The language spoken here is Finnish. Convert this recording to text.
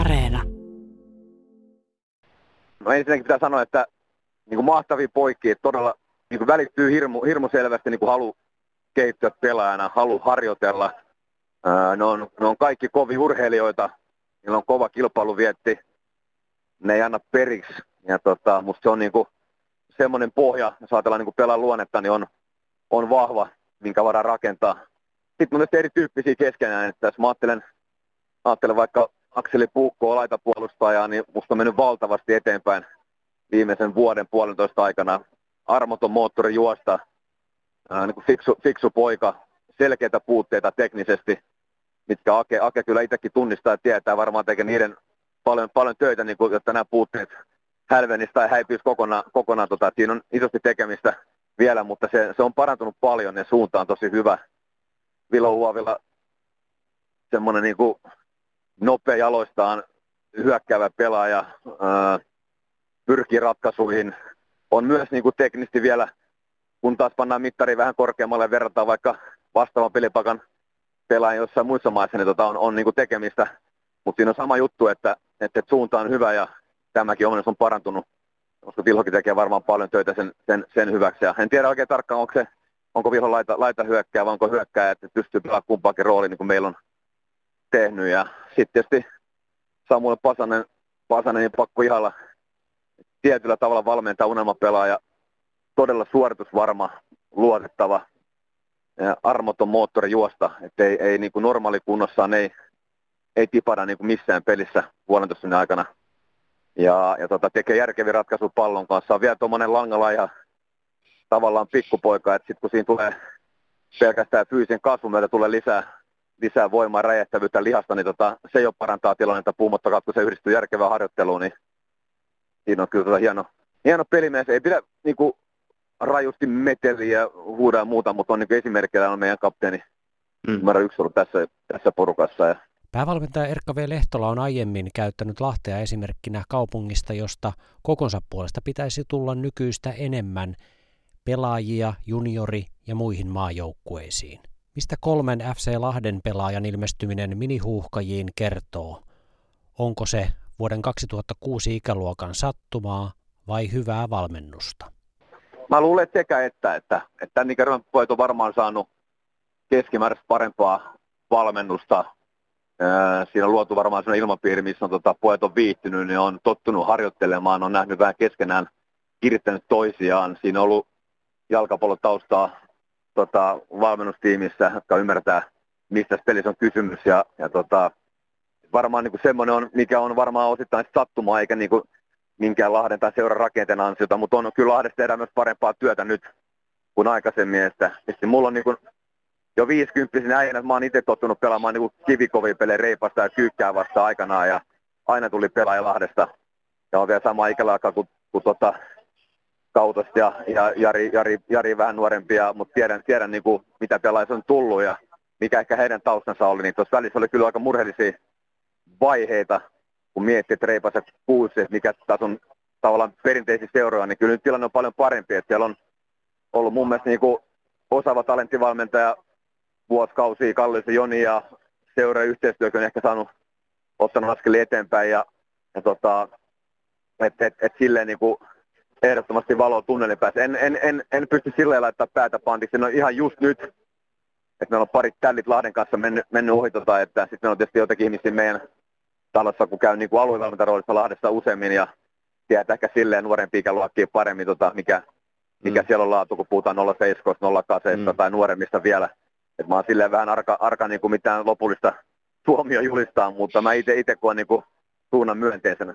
Areena. No ensinnäkin pitää sanoa, että niin kuin mahtavia poikia, että todella niin kuin välittyy hirmu selvästi niin kuin halu kehittyä pelaajana, halu harjoitella. Ne on kaikki kovia urheilijoita, niillä on kova kilpailuvietti, ne ei anna periksi. Ja musta se on niin kuin semmoinen pohja, jos ajatellaan niin kuin pelaa luonnetta, niin on vahva, minkä varaa rakentaa. Sitten on myös erityyppisiä keskenään, että jos mä ajattelen vaikka Akseli Puukkoa laitapuolustajaa, niin musta on mennyt valtavasti eteenpäin viimeisen vuoden puolentoista aikana. Armoton moottori juosta, niin kuin fiksu poika, selkeitä puutteita teknisesti, mitkä Ake kyllä itsekin tunnistaa ja tietää, varmaan tekee niiden paljon töitä, niin kuin, jotta nämä puutteet hälvenisi tai häipyisi kokonaan. Siinä on isosti tekemistä vielä, mutta se on parantunut paljon ja suunta on tosi hyvä. Vilho Huovilla semmoinen niin kuin nopea jaloistaan hyökkäävä pelaaja, pyrkii ratkaisuihin. On myös niin kuin teknisesti vielä, kun taas pannaan mittari vähän korkeammalle ja verrataan vaikka vastaavan pelipakan pelaajan jossain muissa maissa, niin on niin kuin tekemistä. Mutta siinä on sama juttu, että suunta on hyvä ja tämäkin ominaisuus on parantunut, koska Vilhokin tekee varmaan paljon töitä sen hyväksi. Ja en tiedä oikein tarkkaan, onko Vilho laita hyökkää vai onko hyökkää, että pystyy pelaamaan kumpaakin rooliin, niin kuin meillä on tehnyt. Ja sitten tietysti Samuel Pasanen niin pakko ihailla. Tietyllä tavalla valmentaa unelmapelaaja, todella suoritusvarma, luotettava, armoton moottori juosta, että ei niin kuin normaalikunnossaan ei tipada niin kuin missään pelissä puolentoistunnin aikana. Ja tekee järkeviä ratkaisuja pallon kanssa. On vielä tuommoinen langalla ihan tavallaan pikkupoika, että sitten kun siinä tulee pelkästään fyysisen kasvun myötä tulee lisää voimaa, räjähtävyyttä, lihasta, niin se jo parantaa tilannetta puumottakaa, kun se yhdistyy järkevään harjoitteluun, niin siinä on kyllä hieno pelimies. Ei pidä niin kuin rajusti meteliä huudaa ja muuta, mutta on niin esimerkkinä on meidän kapteeni numero 1 ollut tässä porukassa. Ja päävalmentaja Erkka V. Lehtola on aiemmin käyttänyt Lahtea esimerkkinä kaupungista, josta kokonsa puolesta pitäisi tulla nykyistä enemmän pelaajia juniori- ja muihin maajoukkueisiin. Mistä 3 FC Lahden pelaajan ilmestyminen Minihuuhkajiin kertoo? Onko se vuoden 2006 ikäluokan sattumaa vai hyvää valmennusta? Mä luulen, että sekä että tämän ikäryhmän pojat on varmaan saanut keskimääräistä parempaa valmennusta. Siinä on luotu varmaan sellainen ilmapiiri, missä on, pojat on viihtynyt, niin on tottunut harjoittelemaan, on nähnyt vähän keskenään, kirittänyt toisiaan. Siinä on ollut jalkapallotaustaa valmennustiimissä, jotka ymmärtää, mistä pelissä on kysymys ja varmaan niin semmoinen on, mikä on varmaan osittain sattumaa, eikä niin minkään Lahden tai seuran rakenteen ansiota, mutta on kyllä Lahdessa tehdään myös parempaa työtä nyt kuin aikaisemmin. Että mulla on niin jo 50-vuotiaana äijänä, mä oon itse tottunut pelaamaan niin kivikovia pelejä Reipasta ja Kyykkää vastaan aikanaan, ja aina tuli pelaaja Lahdesta. Ja on vielä sama ikäluokka kuin Kautos ja Jari vähän nuorempia, mutta tiedän niin kuin, mitä pelaajia on tullut ja mikä ehkä heidän taustansa oli, niin tuossa välissä oli kyllä aika murheellisia vaiheita, kun miettii, että Reipas ja Kuusysi, että mikä taas on tavallaan perinteisiä seuroja, niin kyllä nyt tilanne on paljon parempi, että siellä on ollut mun mielestä niin kuin osaava talenttivalmentaja vuosikausia, Kallisen Joni, ja seurojen yhteistyökin on ehkä ottanut askelia eteenpäin, et silleen niin kuin ehdottomasti valoa tunnelin päässä. En pysty silleen laittaa päätä pandiksi, no ihan just nyt, että meillä on parit tällit Lahden kanssa mennyt ohi, että sitten meillä on tietysti jotakin ihmisiä meidän talossa, kun käy niin aluevalmentaroolissa Lahdessa useammin ja tietää ehkä silleen nuorempi ikäluokkiin paremmin, mikä siellä on laatu, kun puhutaan 07, 08 tai nuoremmista vielä. Et mä oon silleen vähän arka niin mitään lopullista tuomio julistaa, mutta mä itse koen niin suunnan myönteisenä.